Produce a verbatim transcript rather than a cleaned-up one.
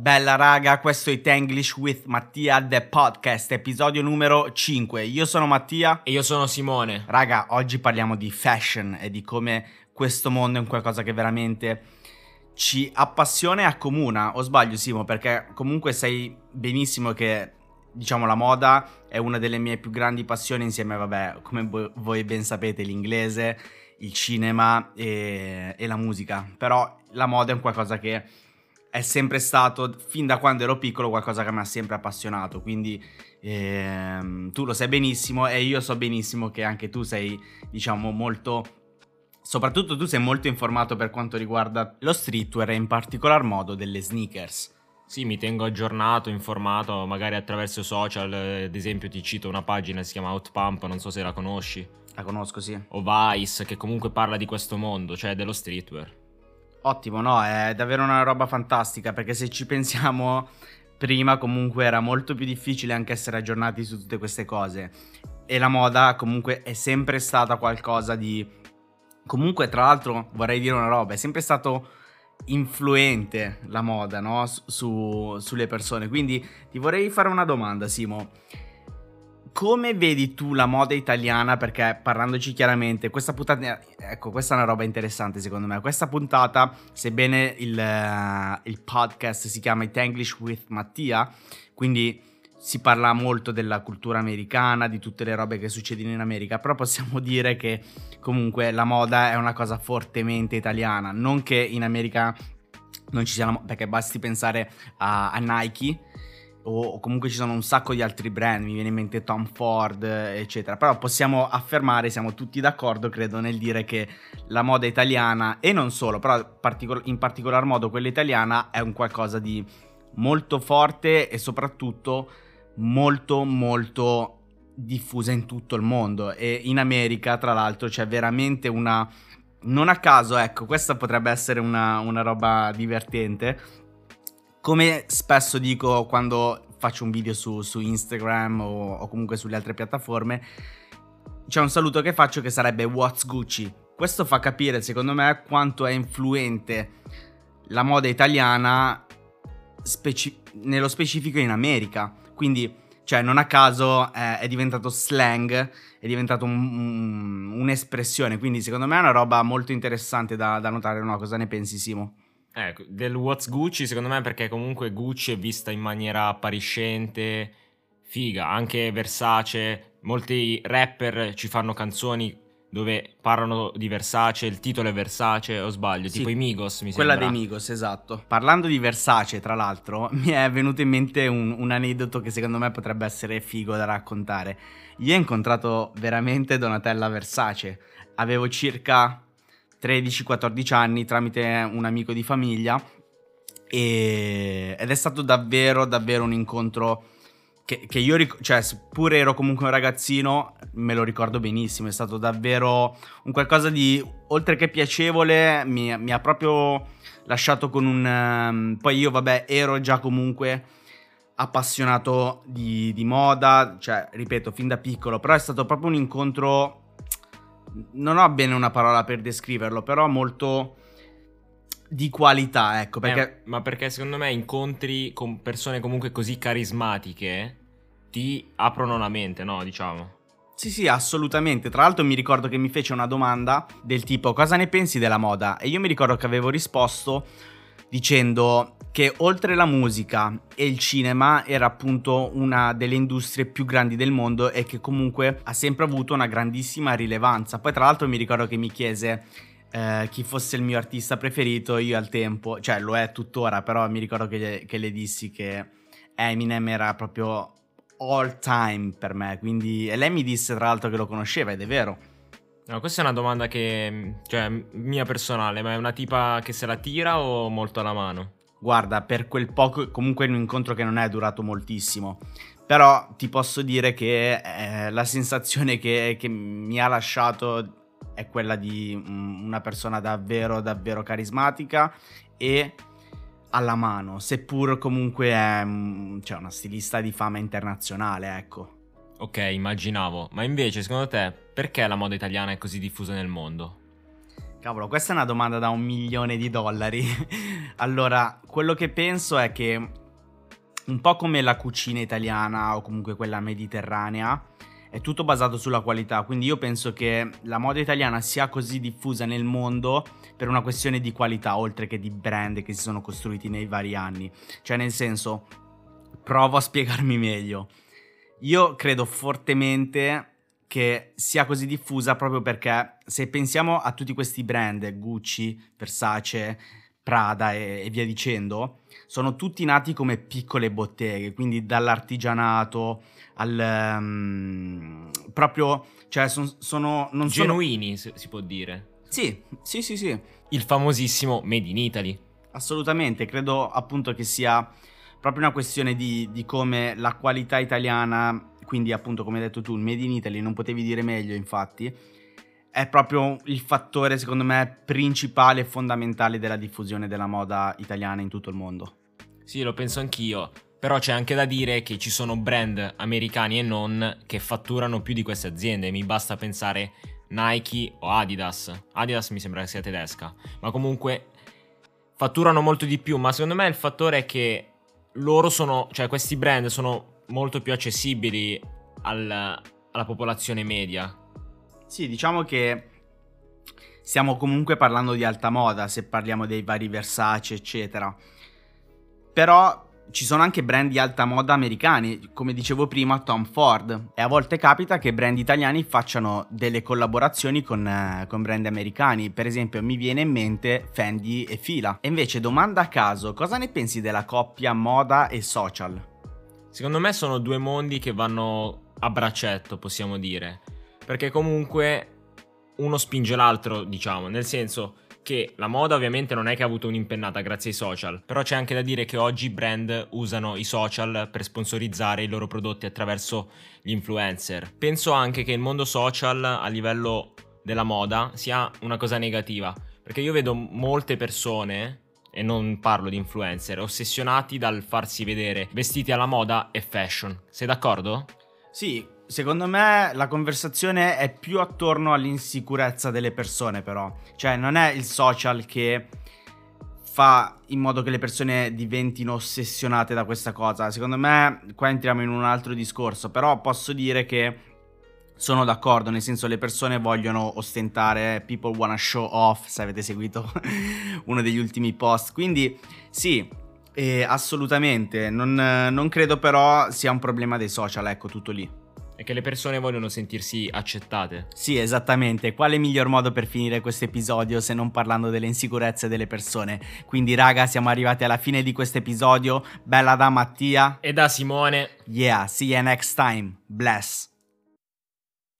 Bella raga, questo è Itanglish with Mattia, The Podcast, episodio numero cinque. Io sono Mattia. E io sono Simone. Raga, oggi parliamo di fashion e di come questo mondo è un qualcosa che veramente ci appassiona e accomuna. O sbaglio, Simo? Perché comunque sai benissimo che, diciamo, la moda è una delle mie più grandi passioni insieme, vabbè, come voi ben sapete, l'inglese, il cinema e, e la musica. Però la moda è un qualcosa che è sempre stato, fin da quando ero piccolo, qualcosa che mi ha sempre appassionato. Quindi ehm, tu lo sai benissimo e io so benissimo che anche tu sei, diciamo, molto... Soprattutto tu sei molto informato per quanto riguarda lo streetwear e in particolar modo delle sneakers. Sì, mi tengo aggiornato, informato, magari attraverso social. Ad esempio ti cito una pagina che si chiama Outpump, non so se la conosci. La conosco, sì. O Vice, che comunque parla di questo mondo, cioè dello streetwear. Ottimo, no, è davvero una roba fantastica, perché se ci pensiamo, prima comunque era molto più difficile anche essere aggiornati su tutte queste cose, e la moda comunque è sempre stata qualcosa di... Comunque, tra l'altro, vorrei dire una roba, è sempre stato influente la moda, no? Su, sulle persone. Quindi ti vorrei fare una domanda, Simo. Come vedi tu la moda italiana? Perché, parlandoci chiaramente, questa puntata, ecco, questa è una roba interessante secondo me. Questa puntata, sebbene il, uh, il podcast si chiama Itanglish with Mattia, quindi si parla molto della cultura americana, di tutte le robe che succedono in America, però possiamo dire che comunque la moda è una cosa fortemente italiana. Non che in America non ci sia la moda, perché basti pensare a, a Nike, o comunque ci sono un sacco di altri brand, mi viene in mente Tom Ford, eccetera. Però possiamo affermare, siamo tutti d'accordo, credo, nel dire che la moda italiana, e non solo, però in particolar modo quella italiana, è un qualcosa di molto forte e soprattutto molto molto diffusa in tutto il mondo. E in America, tra l'altro, c'è veramente una... Non a caso, ecco, questa potrebbe essere una, una roba divertente. Come spesso dico quando faccio un video su, su Instagram o, o comunque sulle altre piattaforme, c'è un saluto che faccio che sarebbe "What's Gucci?". Questo fa capire, secondo me, quanto è influente la moda italiana, speci- nello specifico in America. Quindi, cioè, non a caso eh, è diventato slang, è diventato un, un, un'espressione. Quindi, secondo me, è una roba molto interessante da, da notare. No? Cosa ne pensi, Simo? Eh, del What's Gucci, secondo me, perché comunque Gucci è vista in maniera appariscente, figa, anche Versace, molti rapper ci fanno canzoni dove parlano di Versace, il titolo è Versace, o sbaglio, sì, tipo i Migos, mi quella sembra. Quella dei Migos, esatto. Parlando di Versace, tra l'altro, mi è venuto in mente un, un aneddoto che secondo me potrebbe essere figo da raccontare. Io ho incontrato veramente Donatella Versace, avevo circa tredici quattordici anni tramite un amico di famiglia e... ed è stato davvero davvero un incontro che, che io ric- cioè pure ero comunque un ragazzino, me lo ricordo benissimo. È stato davvero un qualcosa di, oltre che piacevole, mi, mi ha proprio lasciato con un... Poi io, vabbè, ero già comunque appassionato di, di moda, cioè ripeto, fin da piccolo, però è stato proprio un incontro... Non ho bene una parola per descriverlo, però molto di qualità, ecco, perché... Eh, ma perché secondo me incontri con persone comunque così carismatiche ti aprono la mente, no? Diciamo. Sì, sì, assolutamente. Tra l'altro mi ricordo che mi fece una domanda del tipo "cosa ne pensi della moda?" E io mi ricordo che avevo risposto dicendo che oltre la musica e il cinema era appunto una delle industrie più grandi del mondo e che comunque ha sempre avuto una grandissima rilevanza. Poi, tra l'altro, mi ricordo che mi chiese eh, chi fosse il mio artista preferito. Io al tempo, cioè lo è tuttora, però mi ricordo che, che le dissi che Eminem era proprio all time per me. Quindi, e lei mi disse, tra l'altro, che lo conosceva, ed è vero. No, questa è una domanda che, cioè, mia personale, ma è una tipa che se la tira o molto alla mano? Guarda, per quel poco, comunque è un incontro che non è durato moltissimo, però ti posso dire che eh, la sensazione che, che mi ha lasciato è quella di una persona davvero, davvero carismatica e alla mano, seppur comunque è, cioè, una stilista di fama internazionale, ecco. Ok, immaginavo. Ma invece, secondo te, perché la moda italiana è così diffusa nel mondo? Cavolo, questa è una domanda da un milione di dollari. Allora, quello che penso è che un po' come la cucina italiana o comunque quella mediterranea, è tutto basato sulla qualità, quindi io penso che la moda italiana sia così diffusa nel mondo per una questione di qualità, oltre che di brand che si sono costruiti nei vari anni. Cioè, nel senso, provo a spiegarmi meglio. Io credo fortemente che sia così diffusa proprio perché se pensiamo a tutti questi brand, Gucci, Versace, Prada e, e via dicendo, sono tutti nati come piccole botteghe, quindi dall'artigianato al um, proprio, cioè son, sono non genuini, sono... si può dire. Sì, sì, sì, sì. Il famosissimo Made in Italy. Assolutamente, credo appunto che sia proprio una questione di, di come la qualità italiana, quindi appunto come hai detto tu, il Made in Italy, non potevi dire meglio infatti, è proprio il fattore secondo me principale e fondamentale della diffusione della moda italiana in tutto il mondo. Sì, lo penso anch'io, però c'è anche da dire che ci sono brand americani e non che fatturano più di queste aziende, mi basta pensare Nike o Adidas. Adidas mi sembra che sia tedesca, ma comunque fatturano molto di più, ma secondo me il fattore è che loro sono, cioè questi brand sono molto più accessibili al, alla popolazione media. Sì, diciamo che stiamo comunque parlando di alta moda, se parliamo dei vari Versace, eccetera. Però ci sono anche brand di alta moda americani, come dicevo prima Tom Ford, e a volte capita che brand italiani facciano delle collaborazioni con, eh, con brand americani. Per esempio mi viene in mente Fendi e Fila. E invece, domanda a caso, cosa ne pensi della coppia moda e social? Secondo me sono due mondi che vanno a braccetto, possiamo dire, perché comunque uno spinge l'altro, diciamo, nel senso che la moda ovviamente non è che ha avuto un'impennata grazie ai social, però c'è anche da dire che oggi i brand usano i social per sponsorizzare i loro prodotti attraverso gli influencer. Penso anche che il mondo social a livello della moda sia una cosa negativa, perché io vedo molte persone, e non parlo di influencer, ossessionati dal farsi vedere vestiti alla moda e fashion. Sei d'accordo? Sì, secondo me la conversazione è più attorno all'insicurezza delle persone, però. Cioè, non è il social che fa in modo che le persone diventino ossessionate da questa cosa. Secondo me qua entriamo in un altro discorso, però posso dire che sono d'accordo, nel senso, le persone vogliono ostentare, people wanna show off, se avete seguito uno degli ultimi post. Quindi sì, eh, assolutamente, non, non credo però sia un problema dei social, ecco, tutto lì. È che le persone vogliono sentirsi accettate. Sì, esattamente, quale miglior modo per finire questo episodio se non parlando delle insicurezze delle persone. Quindi raga, siamo arrivati alla fine di questo episodio, bella da Mattia. E da Simone. Yeah, see you next time, bless.